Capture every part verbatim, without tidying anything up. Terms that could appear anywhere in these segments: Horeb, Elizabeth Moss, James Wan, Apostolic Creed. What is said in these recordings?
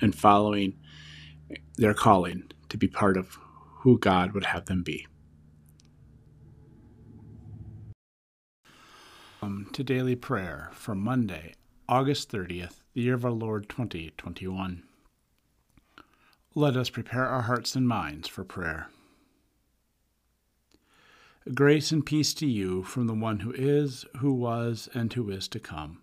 and following their calling to be part of who God would have them be. Welcome to Daily Prayer for Monday, August thirtieth, the year of our Lord twenty twenty-one. Let us prepare our hearts and minds for prayer. Grace and peace to you from the one who is, who was, and who is to come,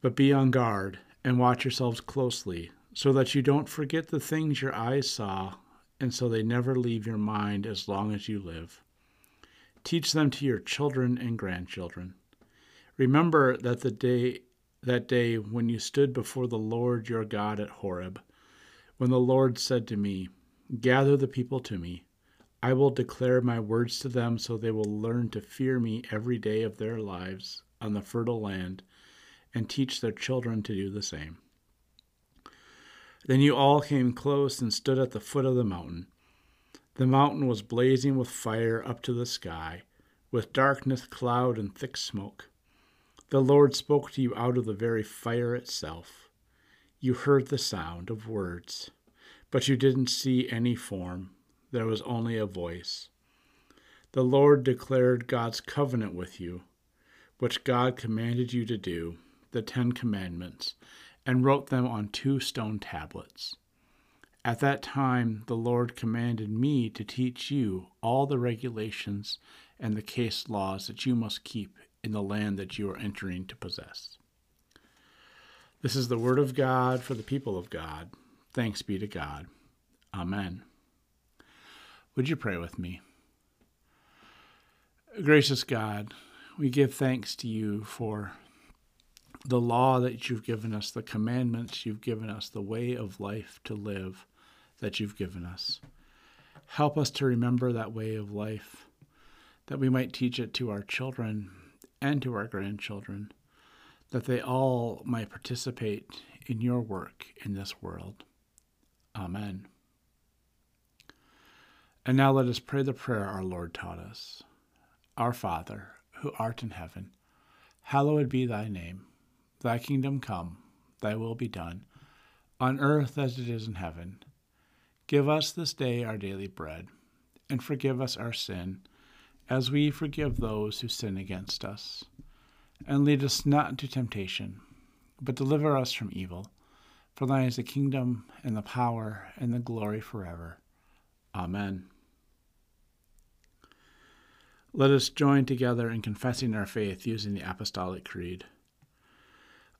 But be on guard and watch yourselves closely, so that you don't forget the things your eyes saw, and so they never leave your mind as long as you live. Teach them to your children and grandchildren. Remember that the day that day when you stood before the Lord your God at Horeb, when the Lord said to me, "Gather the people to me. I will declare my words to them, so they will learn to fear me every day of their lives on the fertile land, and teach their children to do the same." Then you all came close and stood at the foot of the mountain. The mountain was blazing with fire up to the sky, with darkness, cloud, and thick smoke. The Lord spoke to you out of the very fire itself. You heard the sound of words, but you didn't see any form. There was only a voice. The Lord declared God's covenant with you, which God commanded you to do, the Ten Commandments, and wrote them on two stone tablets. At that time, the Lord commanded me to teach you all the regulations and the case laws that you must keep in the land that you are entering to possess. This is the word of God for the people of God. Thanks be to God. Amen. Would you pray with me? Gracious God, we give thanks to you for the law that you've given us, the commandments you've given us, the way of life to live that you've given us. Help us to remember that way of life, that we might teach it to our children and to our grandchildren, that they all might participate in your work in this world. Amen. And now let us pray the prayer our Lord taught us. Our Father, who art in heaven, hallowed be thy name. Thy kingdom come, thy will be done, on earth as it is in heaven. Give us this day our daily bread, and forgive us our sin, as we forgive those who sin against us. And lead us not into temptation, but deliver us from evil. For thine is the kingdom, and the power, and the glory forever. Amen. Let us join together in confessing our faith using the Apostolic Creed.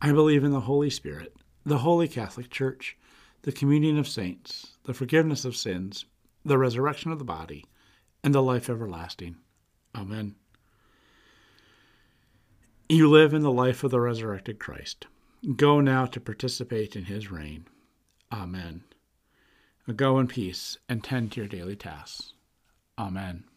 I believe in the Holy Spirit, the Holy Catholic Church, the communion of saints, the forgiveness of sins, the resurrection of the body, and the life everlasting. Amen. You live in the life of the resurrected Christ. Go now to participate in his reign. Amen. Go in peace and tend to your daily tasks. Amen.